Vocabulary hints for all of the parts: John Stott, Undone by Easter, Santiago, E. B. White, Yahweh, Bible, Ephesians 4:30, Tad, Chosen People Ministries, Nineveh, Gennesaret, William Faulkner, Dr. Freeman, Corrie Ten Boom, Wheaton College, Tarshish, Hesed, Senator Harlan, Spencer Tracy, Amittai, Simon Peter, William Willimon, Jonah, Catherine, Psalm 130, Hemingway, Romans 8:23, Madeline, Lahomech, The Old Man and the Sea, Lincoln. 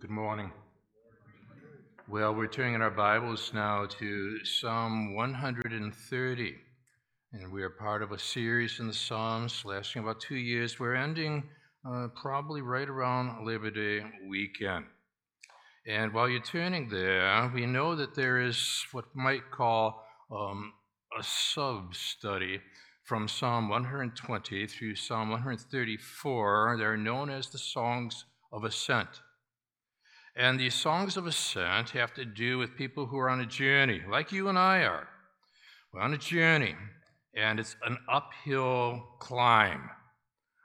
Good morning. Well, we're turning in our Bibles now to Psalm 130, and we are part of a series in the Psalms lasting about 2 years. We're ending probably right around Labor Day weekend. And while you're turning there, we know that there is what we might call a sub-study from Psalm 120 through Psalm 134. They're known as the Songs of Ascent. And these Songs of Ascent have to do with people who are on a journey, like you and I are. We're on a journey, and it's an uphill climb.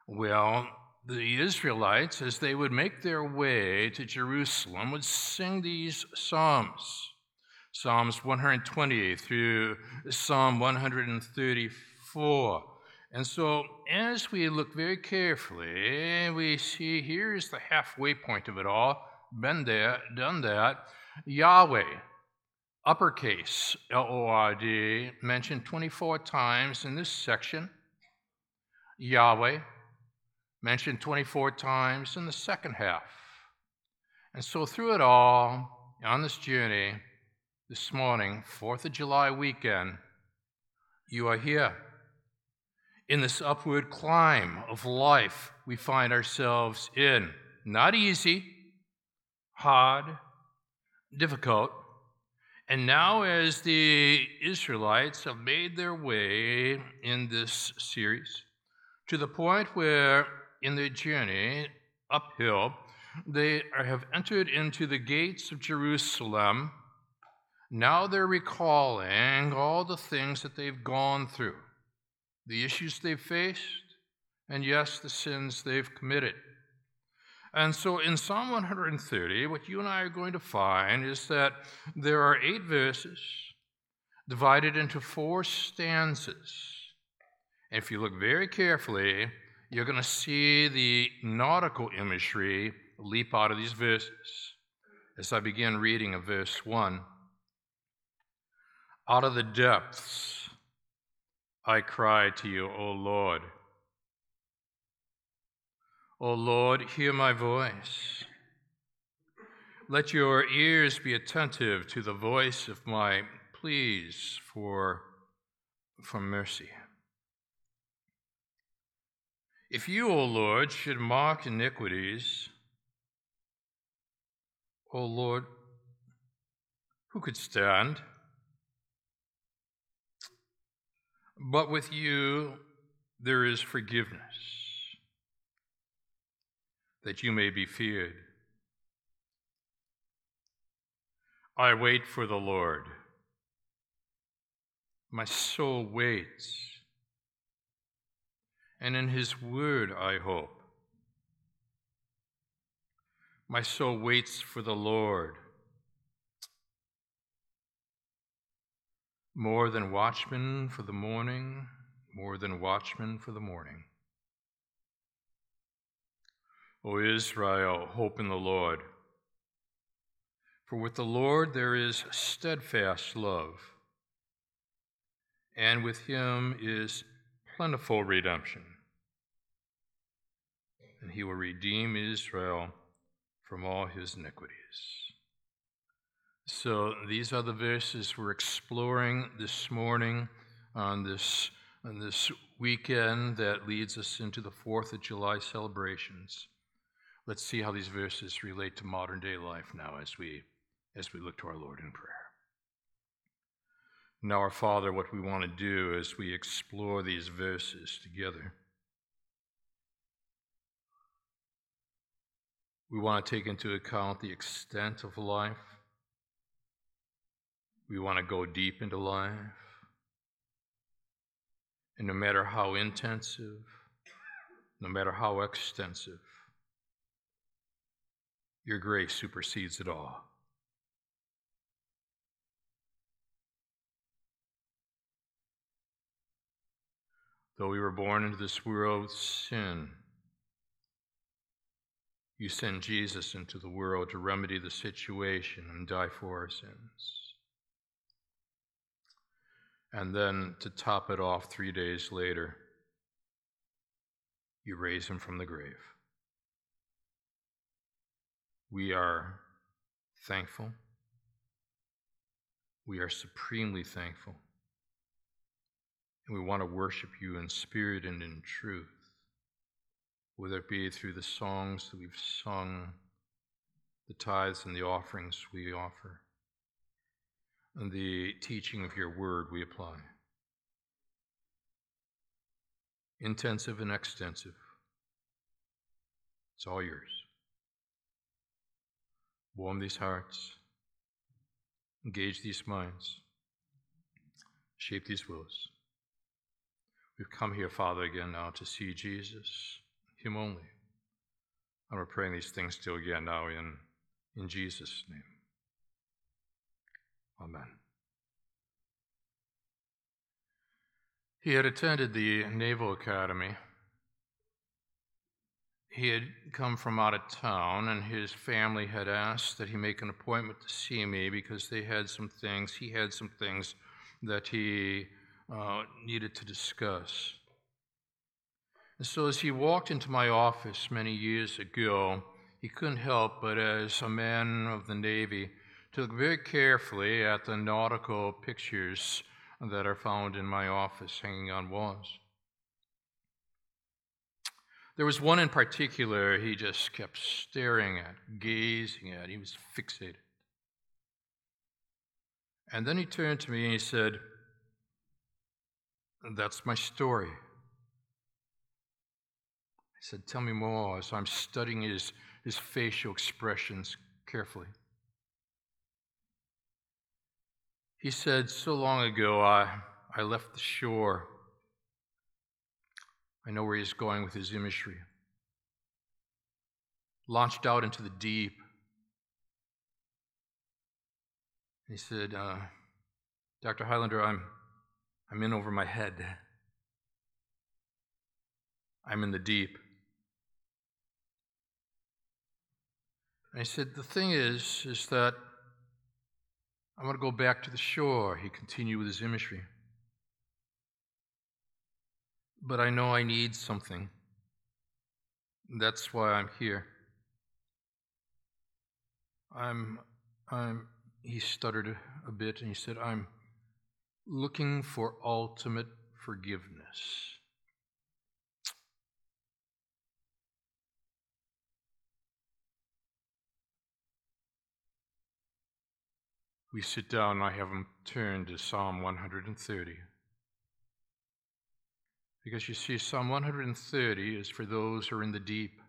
Well, the Israelites, as they would make their way to Jerusalem, would sing these psalms, Psalms 120 through Psalm 134. And so as we look very carefully, we see here's the halfway point of it all. Been there, done that. Yahweh, uppercase L-O-R-D, mentioned 24 times in this section. Yahweh, mentioned 24 times in the second half. And so through it all, on this journey, this morning, 4th of July weekend, you are here. In this upward climb of life we find ourselves in. Not easy. Hard, difficult, and now as the Israelites have made their way in this series to the point where in their journey uphill, they have entered into the gates of Jerusalem, now they're recalling all the things that they've gone through, the issues they've faced, and yes, the sins they've committed. And so in Psalm 130, what you and I are going to find is that there are 8 verses divided into 4 stanzas. And if you look very carefully, you're going to see the nautical imagery leap out of these verses. As I begin reading of verse 1, out of the depths I cry to you, O Lord. O Lord, hear my voice. Let your ears be attentive to the voice of my pleas for mercy. If you, O Lord, should mark iniquities, O Lord, who could stand? But with you there is forgiveness, that you may be feared. I wait for the Lord. My soul waits, and in his word I hope. My soul waits for the Lord, more than watchmen for the morning, more than watchmen for the morning. O Israel, hope in the Lord. For with the Lord there is steadfast love, and with him is plentiful redemption. And he will redeem Israel from all his iniquities. So these are the verses we're exploring this morning on this weekend that leads us into the 4th of July celebrations. Let's see how these verses relate to modern day life now as we look to our Lord in prayer. Now, our Father, what we want to do as we explore these verses together, we want to take into account the extent of life. We want to go deep into life. And no matter how intensive, no matter how extensive, your grace supersedes it all. Though we were born into this world with sin, you send Jesus into the world to remedy the situation and die for our sins. And then to top it off 3 days later, you raise him from the grave. We are thankful. We are supremely thankful. And we want to worship you in spirit and in truth, whether it be through the songs that we've sung, the tithes and the offerings we offer, and the teaching of your word we apply. Intensive and extensive, it's all yours. Warm these hearts, engage these minds, shape these wills. We've come here, Father, again now to see Jesus, him only. And we're praying these things still again now in Jesus' name. Amen. He had attended the Naval Academy. He had come from out of town, and his family had asked that he make an appointment to see me because they had some things, he had some things that he needed to discuss. And so as he walked into my office many years ago, he couldn't help but, as a man of the Navy, to look very carefully at the nautical pictures that are found in my office hanging on walls. There was one in particular he just kept staring at, gazing at. He was fixated. And then he turned to me and he said, "That's my story." I said, "Tell me more." So I'm studying his facial expressions carefully. He said, "So long ago, I left the shore." I know where he's going with his imagery. Launched out into the deep. He said, "Dr. Highlander, I'm in over my head. I'm in the deep." And I said, "The thing is that I want to go back to the shore," he continued with his imagery. "But I know I need something. That's why I'm here. He stuttered a bit and he said, "I'm looking for ultimate forgiveness." We sit down and I have him turn to Psalm 130. Because you see, Psalm 130 is for those who are in the deep.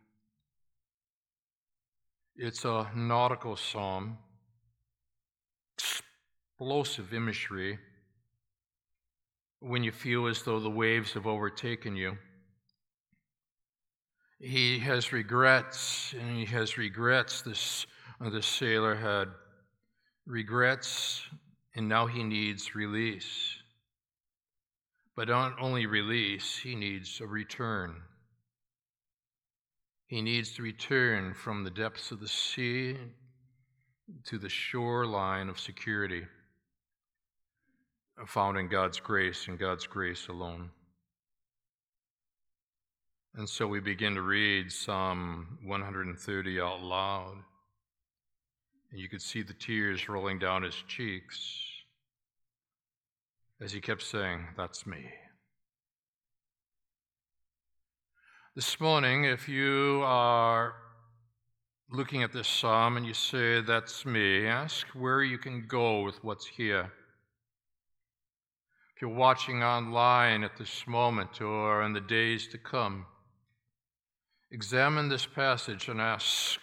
It's a nautical psalm, explosive imagery, when you feel as though the waves have overtaken you. He has regrets, and he has regrets. This sailor had regrets, and now he needs release. But not only release, he needs a return. He needs to return from the depths of the sea to the shoreline of security, found in God's grace and God's grace alone. And so we begin to read Psalm 130 out loud, and you could see the tears rolling down his cheeks as he kept saying, "That's me." This morning, if you are looking at this psalm and you say, "That's me," ask where you can go with what's here. If you're watching online at this moment or in the days to come, examine this passage and ask,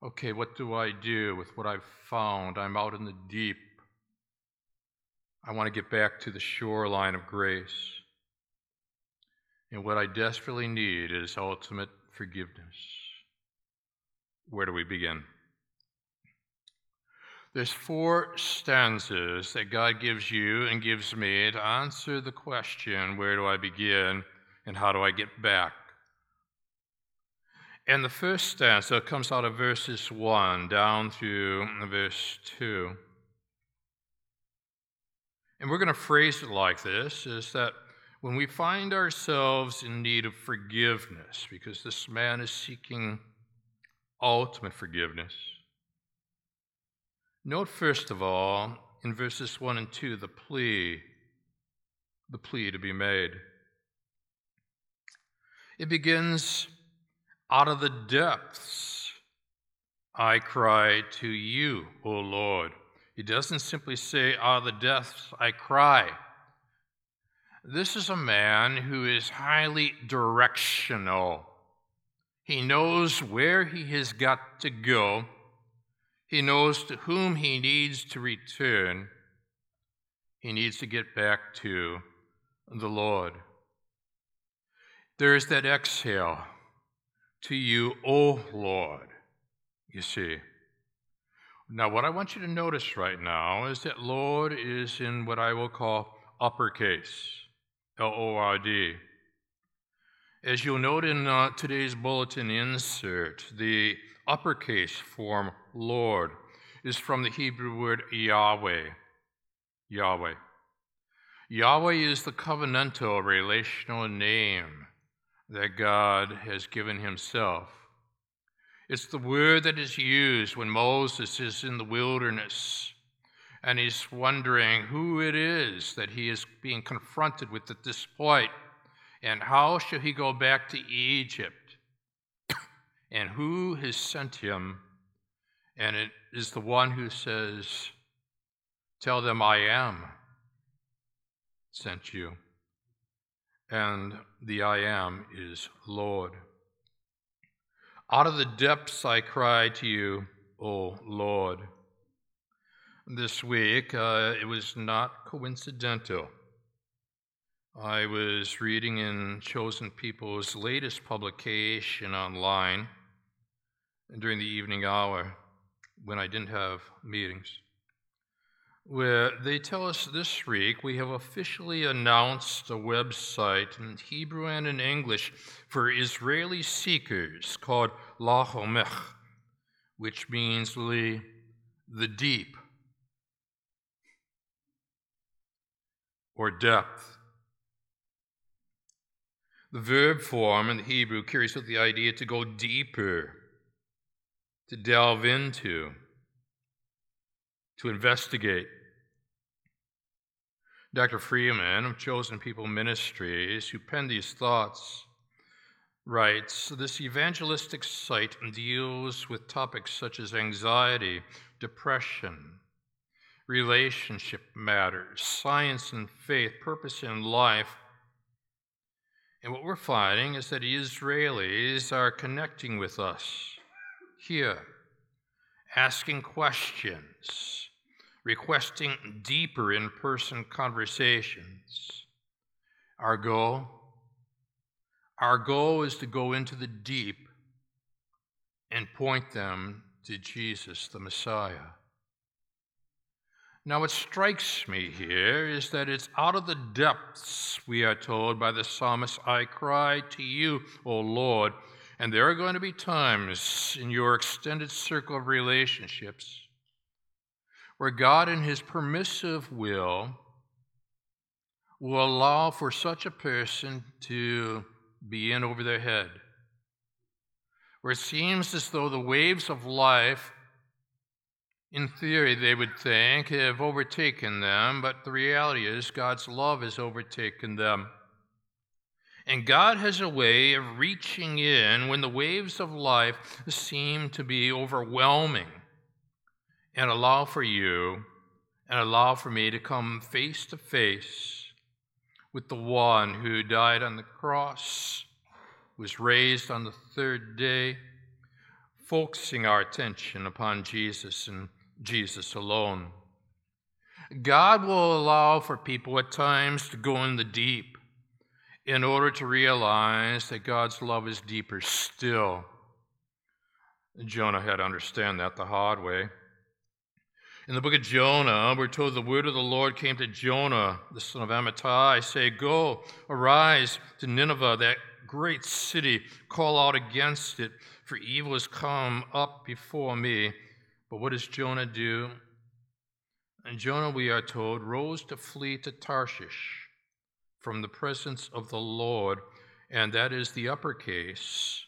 "Okay, what do I do with what I've found? I'm out in the deep. I want to get back to the shoreline of grace. And what I desperately need is ultimate forgiveness. Where do we begin?" There's 4 stanzas that God gives you and gives me to answer the question, where do I begin and how do I get back? And the first stanza comes out of verses 1 down through verse 2. And we're going to phrase it like this, is that when we find ourselves in need of forgiveness, because this man is seeking ultimate forgiveness. Note, first of all, in verses 1 and 2, the plea to be made. It begins, "Out of the depths I cry to you, O Lord." He doesn't simply say, "Out of the depths I cry." This is a man who is highly directional. He knows where he has got to go. He knows to whom he needs to return. He needs to get back to the Lord. There is that exhale, "To you, O Lord," you see. Now, what I want you to notice right now is that Lord is in what I will call uppercase, L-O-R-D. As you'll note in today's bulletin insert, the uppercase form Lord is from the Hebrew word Yahweh. Yahweh. Yahweh is the covenantal relational name that God has given himself. It's the word that is used when Moses is in the wilderness and he's wondering who it is that he is being confronted with at this point and how shall he go back to Egypt and who has sent him. And it is the one who says, "Tell them I am sent you." And the I am is Lord. "Out of the depths I cry to you, O Lord." This week, it was not coincidental. I was reading in Chosen People's latest publication online during the evening hour when I didn't have meetings, where they tell us this week we have officially announced a website in Hebrew and in English for Israeli seekers called Lahomech, which means the deep or depth. The verb form in the Hebrew carries with the idea to go deeper, to delve into, to investigate. Dr. Freeman of Chosen People Ministries, who penned these thoughts, writes, "This evangelistic site deals with topics such as anxiety, depression, relationship matters, science and faith, purpose in life." And what we're finding is that Israelis are connecting with us here, asking questions, requesting deeper in-person conversations. Our goal is to go into the deep and point them to Jesus, the Messiah. Now, what strikes me here is that it's out of the depths, we are told by the psalmist, "I cry to you, O Lord." And there are going to be times in your extended circle of relationships where God, in his permissive will allow for such a person to be in over their head, where it seems as though the waves of life, in theory they would think, have overtaken them, but the reality is God's love has overtaken them. And God has a way of reaching in when the waves of life seem to be overwhelming and allow for you and allow for me to come face to face with the one who died on the cross, was raised on the third day, focusing our attention upon Jesus and Jesus alone. God will allow for people at times to go in the deep in order to realize that God's love is deeper still. Jonah had to understand that the hard way. In the book of Jonah, we're told the word of the Lord came to Jonah, the son of Amittai, say, "Go, arise to Nineveh, that great city, call out against it, for evil has come up before me." But what does Jonah do? And Jonah, we are told, rose to flee to Tarshish from the presence of the Lord, and that is the uppercase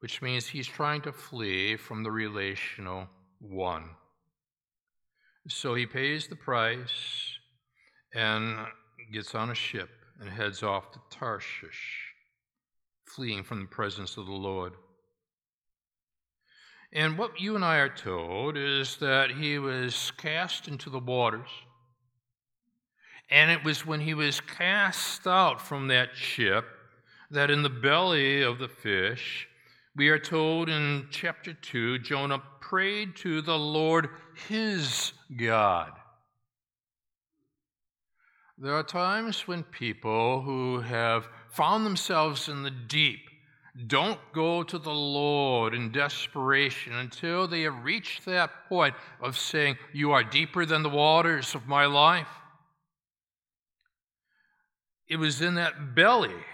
which means he's trying to flee from the relational one. So he pays the price and gets on a ship and heads off to Tarshish, fleeing from the presence of the Lord. And what you and I are told is that he was cast into the waters, and it was when he was cast out from that ship that in the belly of the fish, we are told in chapter 2, Jonah prayed to the Lord his God. There are times when people who have found themselves in the deep don't go to the Lord in desperation until they have reached that point of saying, "You are deeper than the waters of my life." It was in that belly,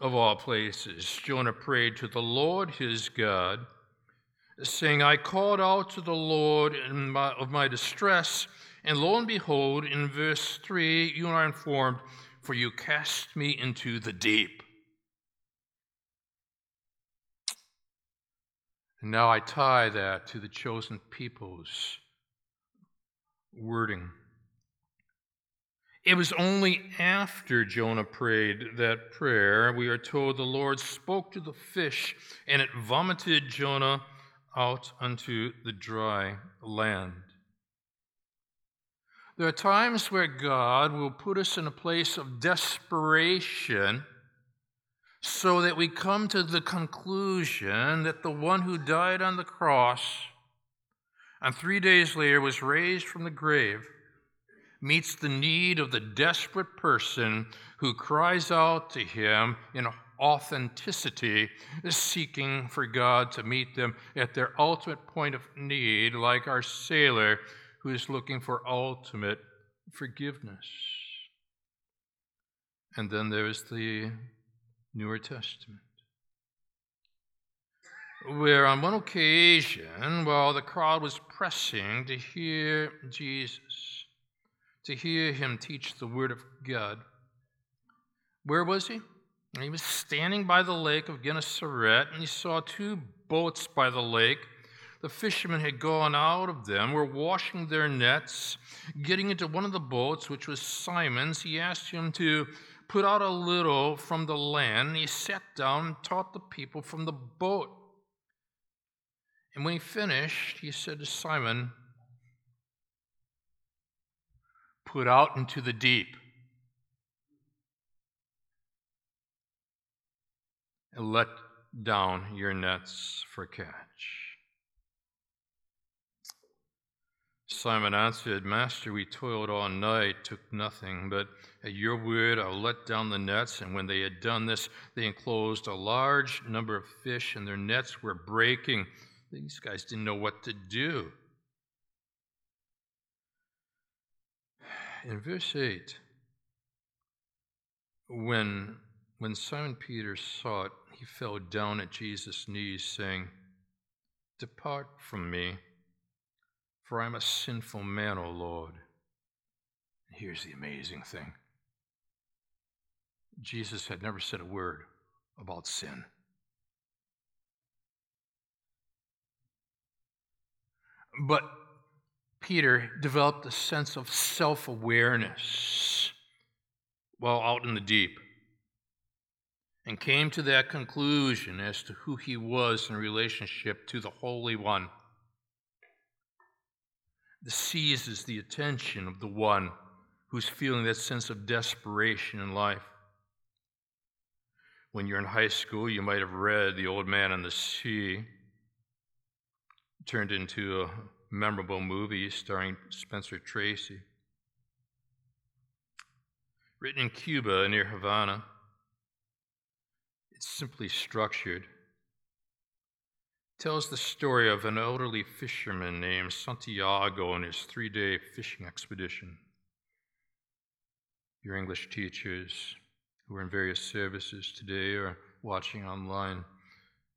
of all places, Jonah prayed to the Lord his God, saying, "I called out to the Lord of my distress, and lo and behold," in verse 3, you are informed, "for you cast me into the deep. And now I tie that to the chosen people's wording. It was only after Jonah prayed that prayer, we are told the Lord spoke to the fish, and it vomited Jonah out unto the dry land. There are times where God will put us in a place of desperation so that we come to the conclusion that the one who died on the cross and 3 days later was raised from the grave meets the need of the desperate person who cries out to him in authenticity, seeking for God to meet them at their ultimate point of need, like our sailor who is looking for ultimate forgiveness. And then there's the Newer Testament, where on one occasion, while the crowd was pressing to hear Jesus, to hear him teach the word of God, where was he? He was standing by the lake of Gennesaret, and he saw two boats by the lake. The fishermen had gone out of them, were washing their nets. Getting into one of the boats, which was Simon's, he asked him to put out a little from the land. He sat down and taught the people from the boat. And when he finished, he said to Simon, "Put out into the deep and let down your nets for catch." Simon answered, "Master, we toiled all night, took nothing, but at your word I'll let down the nets." And when they had done this, they enclosed a large number of fish, and their nets were breaking. These guys didn't know what to do. In verse 8, when Simon Peter saw it, he fell down at Jesus' knees, saying, "Depart from me, for I am a sinful man, O Lord." And here's the amazing thing. Jesus had never said a word about sin. But Peter developed a sense of self-awareness while out in the deep and came to that conclusion as to who he was in relationship to the Holy One. This seizes the attention of the one who's feeling that sense of desperation in life. When you're in high school, you might have read The Old Man and the Sea, turned into a memorable movie starring Spencer Tracy. Written in Cuba near Havana, it's simply structured. Tells the story of an elderly fisherman named Santiago and his 3-day fishing expedition. Your English teachers who are in various services today or watching online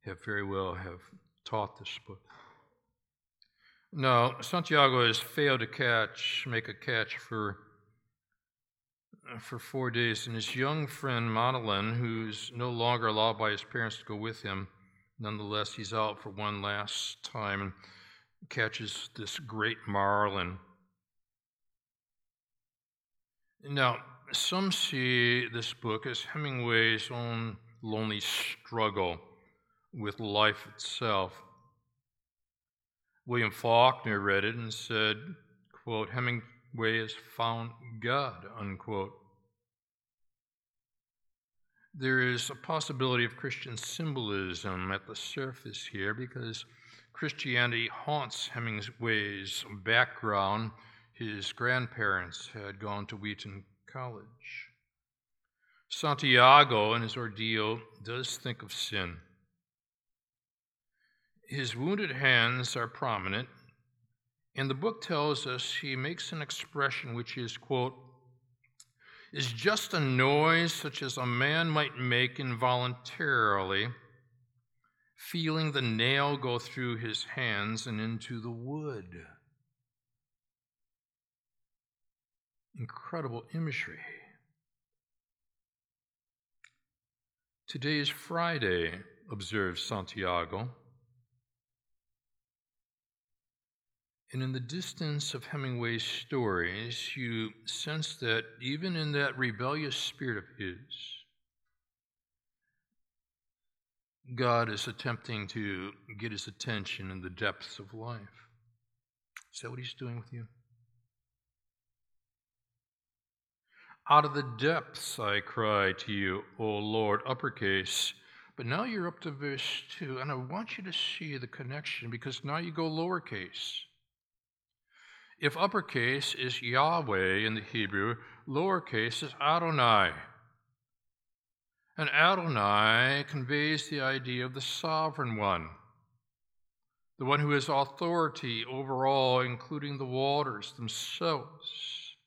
have taught this book. Now, Santiago has failed to make a catch for 4 days, and his young friend Madeline, who's no longer allowed by his parents to go with him, Nonetheless, he's out for one last time and catches this great marlin. Now, some see this book as Hemingway's own lonely struggle with life itself. William Faulkner read it and said, quote, "Hemingway has found God," unquote. There is a possibility of Christian symbolism at the surface here because Christianity haunts Hemingway's background. His grandparents had gone to Wheaton College. Santiago, in his ordeal, does think of sin. His wounded hands are prominent, and the book tells us he makes an expression which is, quote, "is just a noise such as a man might make involuntarily, feeling the nail go through his hands and into the wood." Incredible imagery. "Today is Friday," observes Santiago. And in the distance of Hemingway's stories, you sense that even in that rebellious spirit of his, God is attempting to get his attention in the depths of life. Is that what he's doing with you? "Out of the depths I cry to you, O Lord," uppercase. But now you're up to verse 2, and I want you to see the connection because now you go lowercase. If uppercase is Yahweh in the Hebrew, lowercase is Adonai. And Adonai conveys the idea of the sovereign one, the one who has authority over all, including the waters themselves.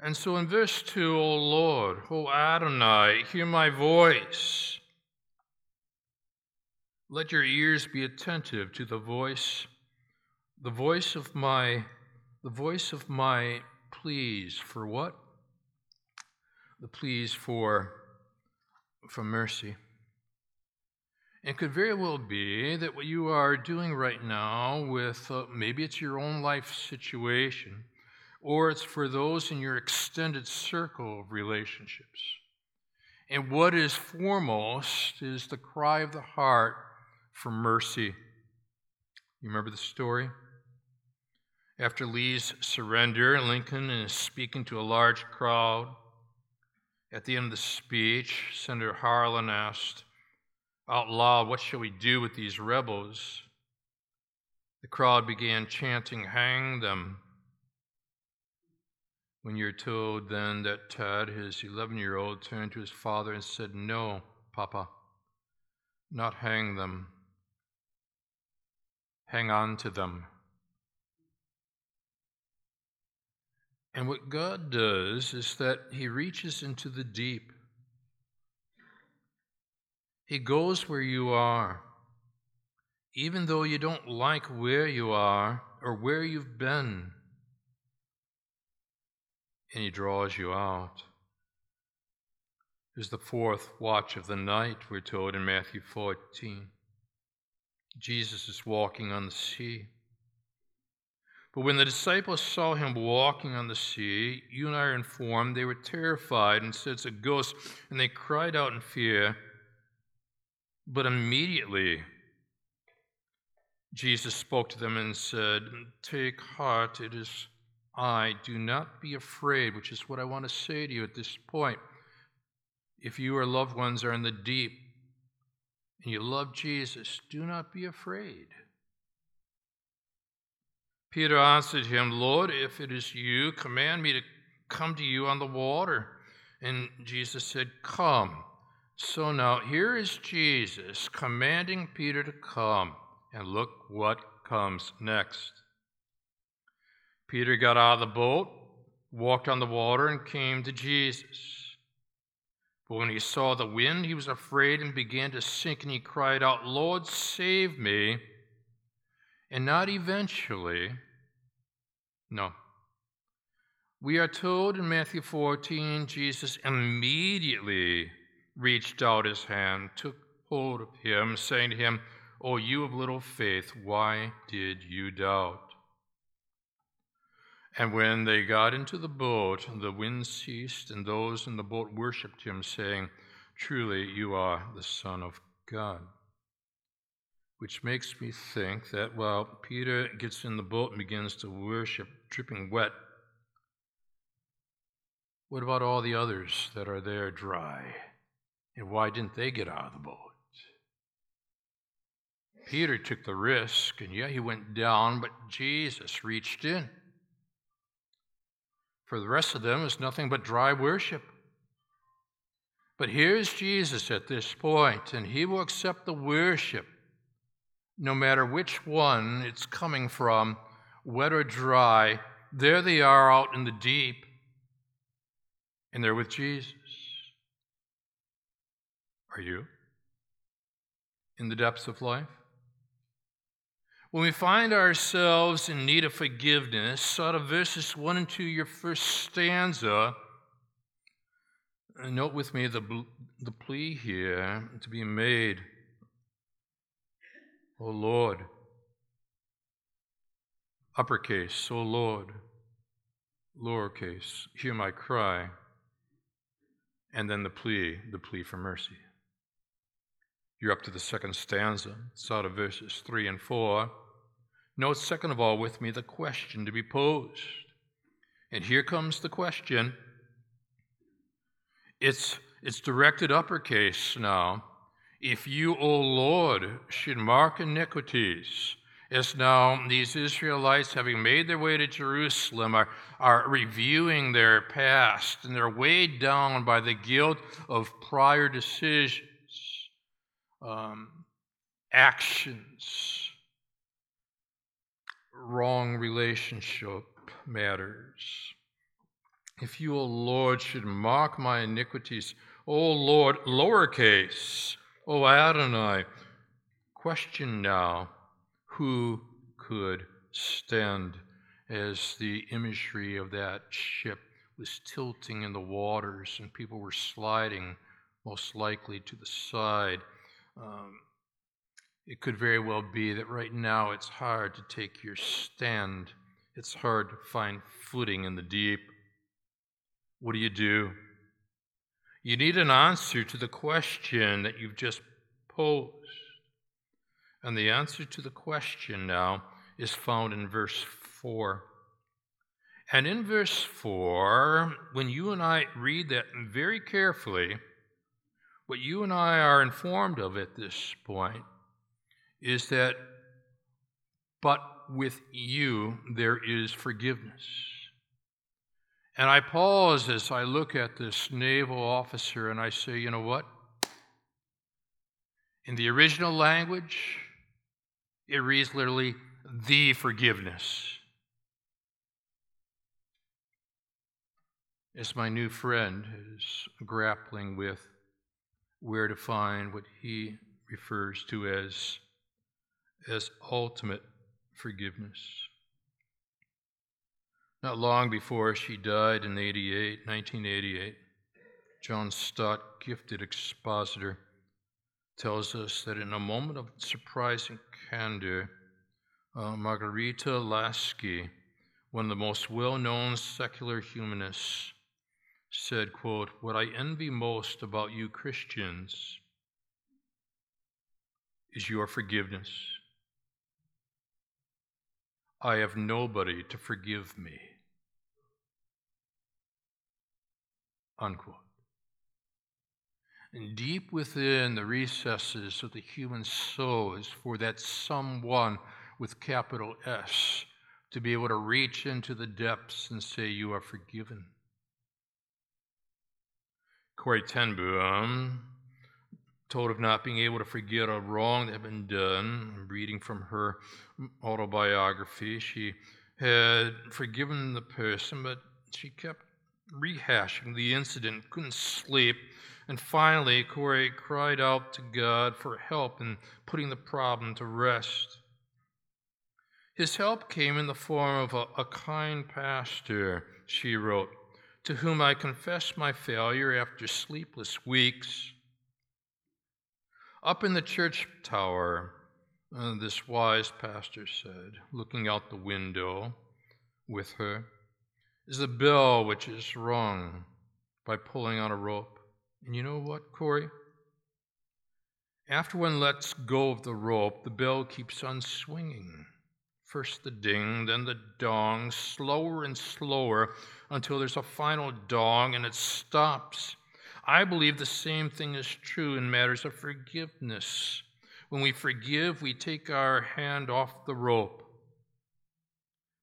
And so in verse 2, "O Lord, O Adonai, hear my voice. Let your ears be attentive to the voice of my pleas for" what? The pleas for mercy. It could very well be that what you are doing right now with maybe it's your own life situation, or it's for those in your extended circle of relationships. And what is foremost is the cry of the heart for mercy. You remember the story? After Lee's surrender, Lincoln is speaking to a large crowd. At the end of the speech, Senator Harlan asked out loud, "What shall we do with these rebels?" The crowd began chanting, "Hang them." When you're told then that Tad, his 11-year-old, turned to his father and said, "No, Papa, not hang them. Hang on to them." And what God does is that he reaches into the deep. He goes where you are, even though you don't like where you are or where you've been. And he draws you out. It was the fourth watch of the night, we're told in Matthew 14. Jesus is walking on the sea. But when the disciples saw him walking on the sea, you and I are informed they were terrified and said, "It's a ghost," and they cried out in fear. But immediately Jesus spoke to them and said, "Take heart, it is I, do not be afraid," which is what I want to say to you at this point. If you or loved ones are in the deep and you love Jesus, do not be afraid. Peter answered him, "Lord, if it is you, command me to come to you on the water." And Jesus said, "Come." So now here is Jesus commanding Peter to come, and look what comes next. Peter got out of the boat, walked on the water, and came to Jesus. But when he saw the wind, he was afraid and began to sink, and he cried out, "Lord, save me." And not eventually, no. We are told in Matthew 14, Jesus immediately reached out his hand, took hold of him, saying to him, "O you of little faith, why did you doubt?" And when they got into the boat, the wind ceased, and those in the boat worshipped him, saying, "Truly you are the Son of God." Which makes me think that while Peter gets in the boat and begins to worship, dripping wet, what about all the others that are there dry? And why didn't they get out of the boat? Peter took the risk, and yeah, he went down, but Jesus reached in. For the rest of them, it's nothing but dry worship. But here's Jesus at this point, and he will accept the worship, no matter which one it's coming from, wet or dry. There they are out in the deep, and they're with Jesus. Are you in the depths of life? When we find ourselves in need of forgiveness, out of verses 1 and 2, your first stanza, note with me the plea here to be made. O Lord, uppercase, O Lord, lowercase, hear my cry, and then the plea for mercy. You're up to the second stanza. It's out of verses 3 and 4. Note, second of all, with me, the question to be posed. And here comes the question. It's directed uppercase now. If you, O Lord, should mark iniquities, as now these Israelites, having made their way to Jerusalem, are reviewing their past, and they're weighed down by the guilt of prior decisions. Actions, wrong relationship matters. If you, O Lord, should mark my iniquities, O Lord, lowercase, O Adonai, question now, who could stand as the imagery of that ship was tilting in the waters and people were sliding most likely to the side. It could very well be that right now it's hard to take your stand. It's hard to find footing in the deep. What do? You need an answer to the question that you've just posed. And the answer to the question now is found in verse 4. And in verse 4, when you and I read that very carefully, what you and I are informed of at this point is that, but with you there is forgiveness. And I pause as I look at this naval officer and I say, you know what? In the original language, it reads literally, the forgiveness. As my new friend is grappling with where to find what he refers to as ultimate forgiveness. Not long before she died in 1988, John Stott, gifted expositor, tells us that in a moment of surprising candor, Margarita Lasky, one of the most well-known secular humanists, said, quote, "What I envy most about you Christians is your forgiveness. I have nobody to forgive me." Unquote. And deep within the recesses of the human soul is for that someone with capital S to be able to reach into the depths and say, "You are forgiven." Corrie Ten Boom, told of not being able to forget a wrong that had been done. I'm reading from her autobiography. She had forgiven the person, but she kept rehashing the incident, couldn't sleep. And finally, Corrie cried out to God for help in putting the problem to rest. His help came in the form of a kind pastor, she wrote, to whom I confessed my failure after sleepless weeks. Up in the church tower, this wise pastor said, looking out the window with her, is a bell which is rung by pulling on a rope. And you know what, Corrie? After one lets go of the rope, the bell keeps on swinging. First the ding, then the dong, slower and slower until there's a final dong and it stops. I believe the same thing is true in matters of forgiveness. When we forgive, we take our hand off the rope.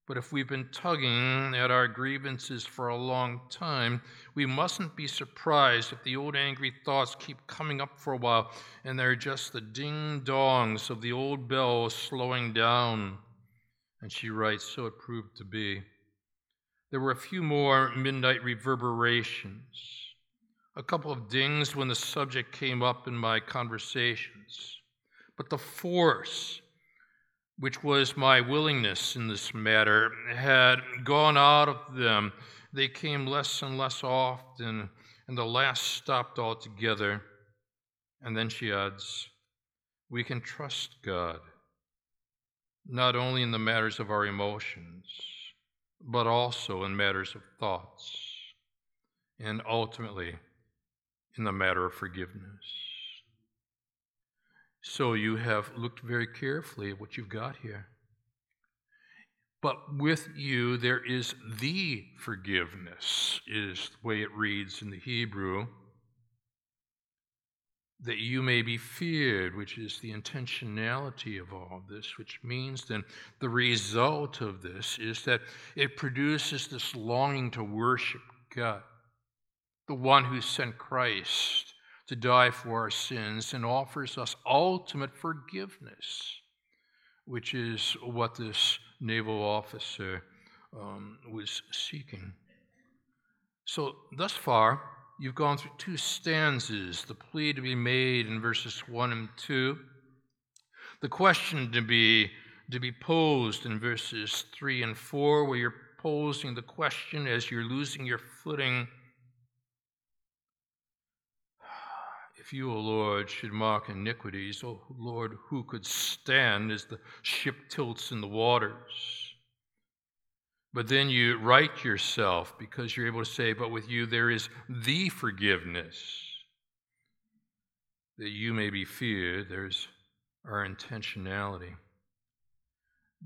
But if we've been tugging at our grievances for a long time, we mustn't be surprised if the old angry thoughts keep coming up for a while, and they're just the ding-dongs of the old bell slowing down. And she writes, so it proved to be. There were a few more midnight reverberations, a couple of dings when the subject came up in my conversations. But the force, which was my willingness in this matter, had gone out of them. They came less and less often, and the last stopped altogether. And then she adds, we can trust God, not only in the matters of our emotions, but also in matters of thoughts, and ultimately in the matter of forgiveness. So you have looked very carefully at what you've got here. But with you, there is the forgiveness, is the way it reads in the Hebrew, that you may be feared, which is the intentionality of all of this, which means then the result of this is that it produces this longing to worship God, the one who sent Christ to die for our sins and offers us ultimate forgiveness, which is what this naval officer was seeking. So thus far, you've gone through two stanzas, the plea to be made in verses 1 and 2, the question to be posed in verses 3 and 4, where you're posing the question as you're losing your footing. If you, O Lord, should mark iniquities, O Lord, who could stand as the ship tilts in the waters? But then you right yourself because you're able to say, but with you there is the forgiveness, that you may be feared. There's our intentionality.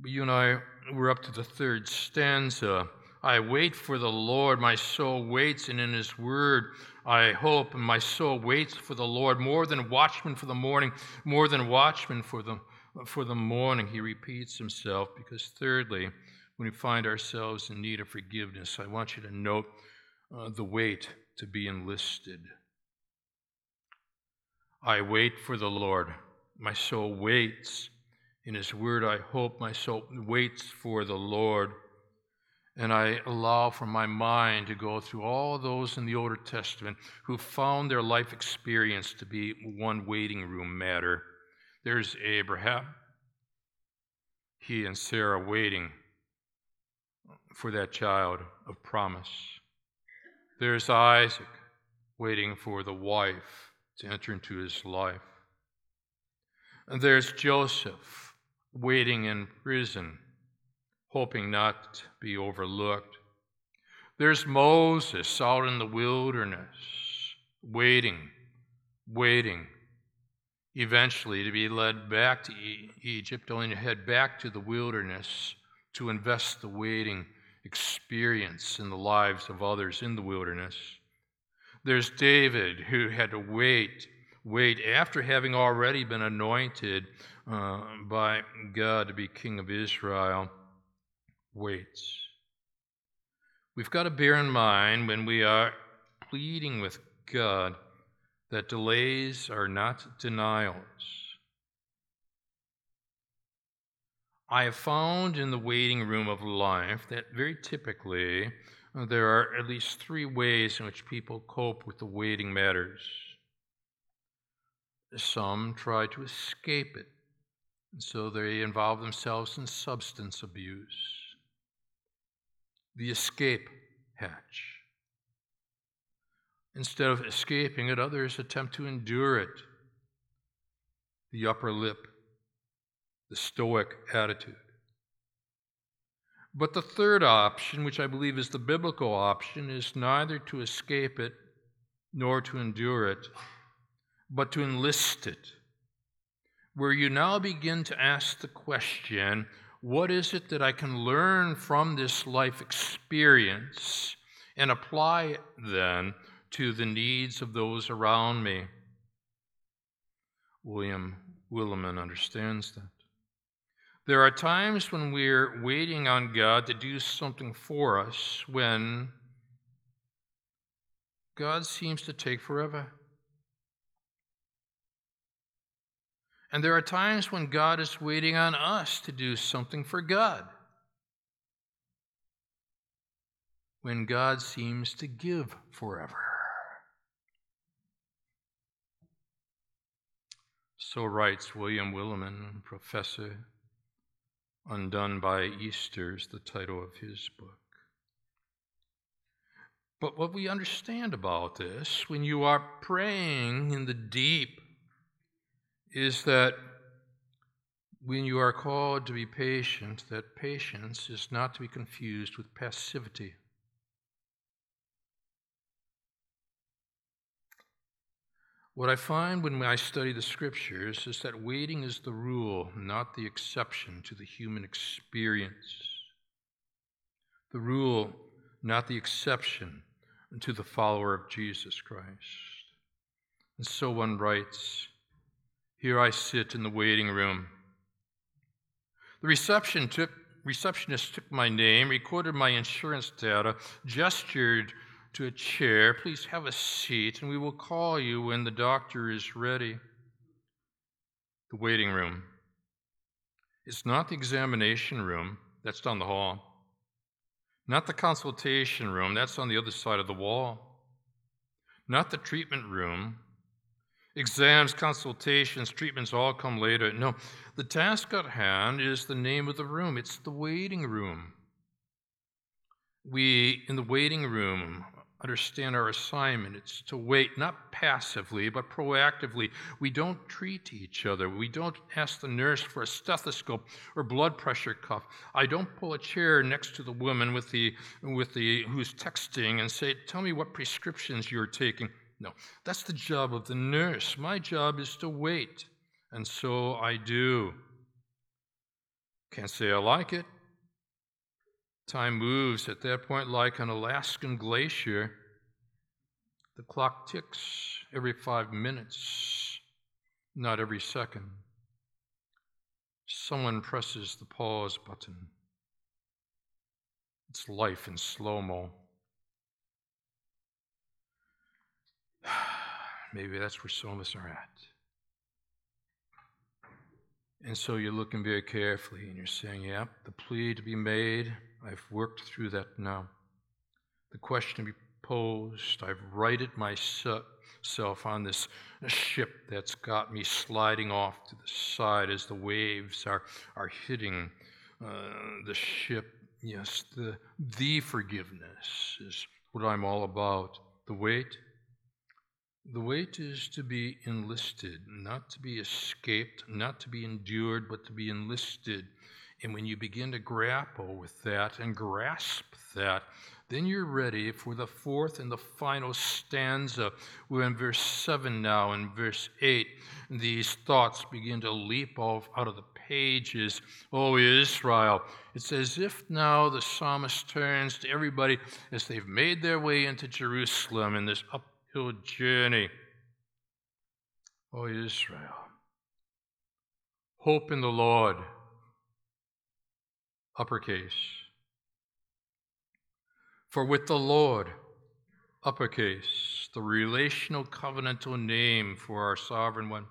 But you and I were up to the third stanza. I wait for the Lord, my soul waits, and in his word I hope, and my soul waits for the Lord, more than watchmen for the morning, more than watchmen for the morning. He repeats himself, because thirdly, when we find ourselves in need of forgiveness, I want you to note the wait to be enlisted. I wait for the Lord, my soul waits, in his word I hope, my soul waits for the Lord. And I allow for my mind to go through all those in the Old Testament who found their life experience to be one waiting room matter. There's Abraham, he and Sarah waiting for that child of promise. There's Isaac waiting for the wife to enter into his life. And there's Joseph waiting in prison, hoping not to be overlooked. There's Moses out in the wilderness, waiting, eventually to be led back to Egypt, only to head back to the wilderness to invest the waiting experience in the lives of others in the wilderness. There's David, who had to wait after having already been anointed by God to be king of Israel. Waits. We've got to bear in mind when we are pleading with God that delays are not denials. I have found in the waiting room of life that very typically there are at least three ways in which people cope with the waiting matters. Some try to escape it, and so they involve themselves in substance abuse. The escape hatch. Instead of escaping it, others attempt to endure it. the upper lip, the stoic attitude. But the third option, which I believe is the biblical option, is neither to escape it nor to endure it, but to enlist it, where you now begin to ask the question, what is it that I can learn from this life experience and apply it then to the needs of those around me? William Willimon understands that. There are times when we're waiting on God to do something for us when God seems to take forever. And there are times when God is waiting on us to do something for God, when God seems to give forever. So writes William Willimon, professor. Undone by Easter is the title of his book. But what we understand about this, when you are praying in the deep, is that when you are called to be patient, that patience is not to be confused with passivity. What I find when I study the scriptures is that waiting is the rule, not the exception to the human experience. The rule, not the exception to the follower of Jesus Christ. And so one writes, "Here I sit in the waiting room. The receptionist took my name, recorded my insurance data, gestured to a chair, please have a seat, and we will call you when the doctor is ready." The waiting room. It's not the examination room, that's down the hall. Not the consultation room, that's on the other side of the wall. Not the treatment room. Exams, consultations, treatments all come later. No, the task at hand is the name of the room. It's the waiting room. We, in the waiting room, understand our assignment. It's to wait, not passively, but proactively. We don't treat each other. We don't ask the nurse for a stethoscope or blood pressure cuff. I don't pull a chair next to the woman with the who's texting and say, "Tell me what prescriptions you're taking." No, that's the job of the nurse. My job is to wait, and so I do. Can't say I like it. Time moves at that point like an Alaskan glacier. The clock ticks every 5 minutes, not every second. Someone presses the pause button. It's life in slow-mo. Maybe that's where some of us are at. And so you're looking very carefully and you're saying, "Yep, the plea to be made, I've worked through that now. The question to be posed, I've righted myself on this ship that's got me sliding off to the side as the waves are hitting the ship." Yes, the forgiveness is what I'm all about. The wait. The wait is to be enlisted, not to be escaped, not to be endured, but to be enlisted. And when you begin to grapple with that and grasp that, then you're ready for the fourth and the final stanza. We're in verse 7 now, in verse 8. These thoughts begin to leap off out of the pages. "Oh, Israel." It's as if now the psalmist turns to everybody as they've made their way into Jerusalem in this uphill journey. "Oh, Israel, hope in the Lord." Uppercase. "For with the Lord," uppercase, the relational covenantal name for our sovereign one,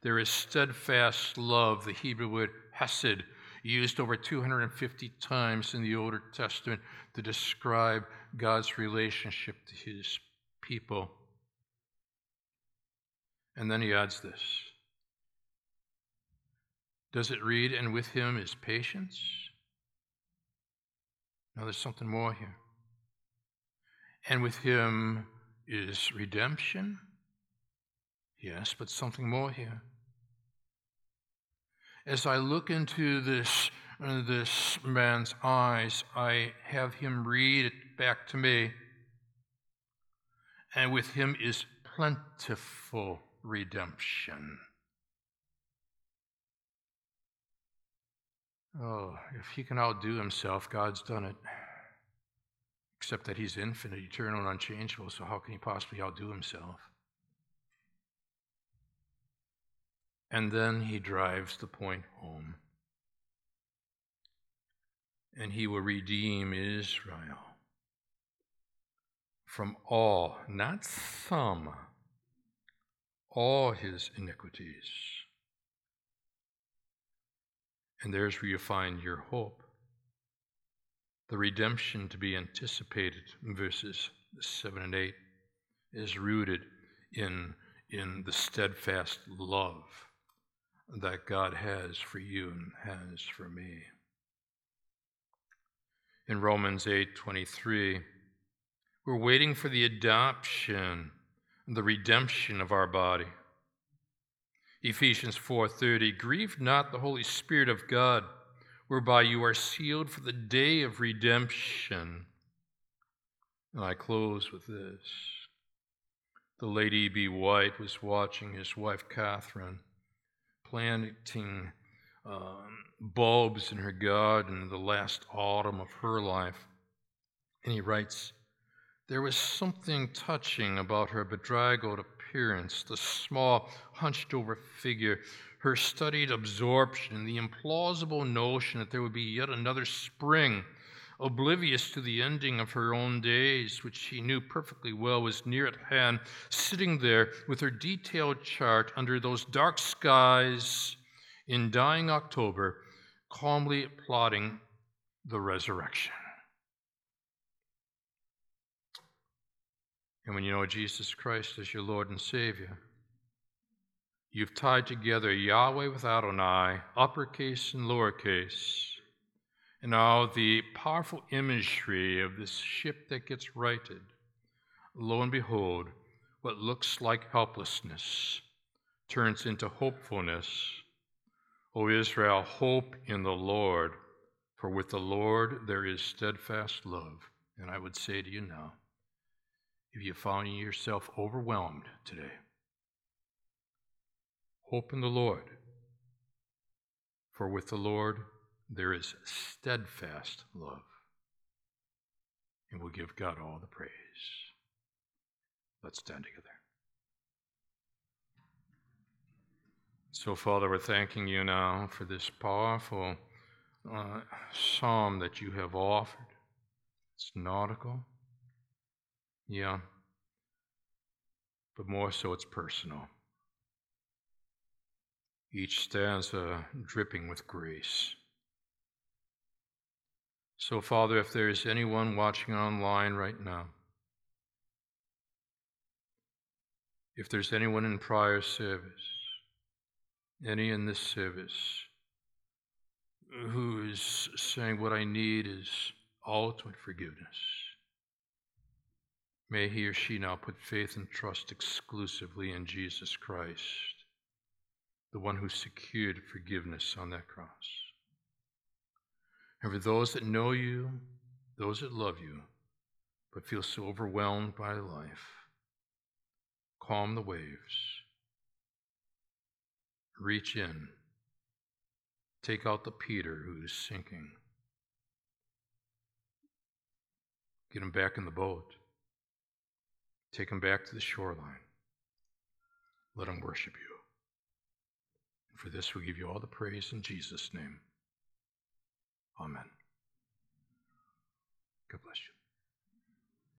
"there is steadfast love," the Hebrew word hesed, used over 250 times in the Old Testament to describe God's relationship to his people. And then he adds this. Does it read, "and with him is patience"? Now, there's something more here. "And with him is redemption." Yes, but something more here. as I look into this man's eyes, I have him read it back to me. And with him is plentiful redemption. Oh, if he can outdo himself, God's done it. Except that he's infinite, eternal, and unchangeable, so how can he possibly outdo himself? And then he drives the point home. And he will redeem Israel from all, not some, all his iniquities. And there's where you find your hope. The redemption to be anticipated in verses 7 and 8 is rooted in the steadfast love that God has for you and has for me. In Romans 8:23, we're waiting for the adoption and the redemption of our body. Ephesians 4:30, grieve not the Holy Spirit of God, whereby you are sealed for the day of redemption. And I close with this. The late E. B. White was watching his wife Catherine planting bulbs in her garden in the last autumn of her life. And he writes, there was something touching about her bedraggled appearance, the small, hunched-over figure, her studied absorption, the implausible notion that there would be yet another spring, oblivious to the ending of her own days, which she knew perfectly well was near at hand, sitting there with her detailed chart under those dark skies in dying October, calmly plotting the resurrection. And when you know Jesus Christ as your Lord and Savior, you've tied together Yahweh with Adonai, uppercase and lowercase. And now the powerful imagery of this ship that gets righted, lo and behold, what looks like helplessness turns into hopefulness. O Israel, hope in the Lord, for with the Lord there is steadfast love. And I would say to you now, if you found yourself overwhelmed today, hope in the Lord, for with the Lord there is steadfast love, and we'll give God all the praise. Let's stand together. So, Father, we're thanking you now for this powerful psalm that you have offered. It's nautical. Yeah, but more so it's personal. Each stanza dripping with grace. So, Father, if there is anyone watching online right now, if there's anyone in prior service, any in this service, who is saying what I need is ultimate forgiveness, may he or she now put faith and trust exclusively in Jesus Christ, the one who secured forgiveness on that cross. And for those that know you, those that love you, but feel so overwhelmed by life, calm the waves. Reach in. Take out the Peter who's sinking. Get him back in the boat. Take him back to the shoreline. Let him worship you. And for this, we give you all the praise in Jesus' name. Amen.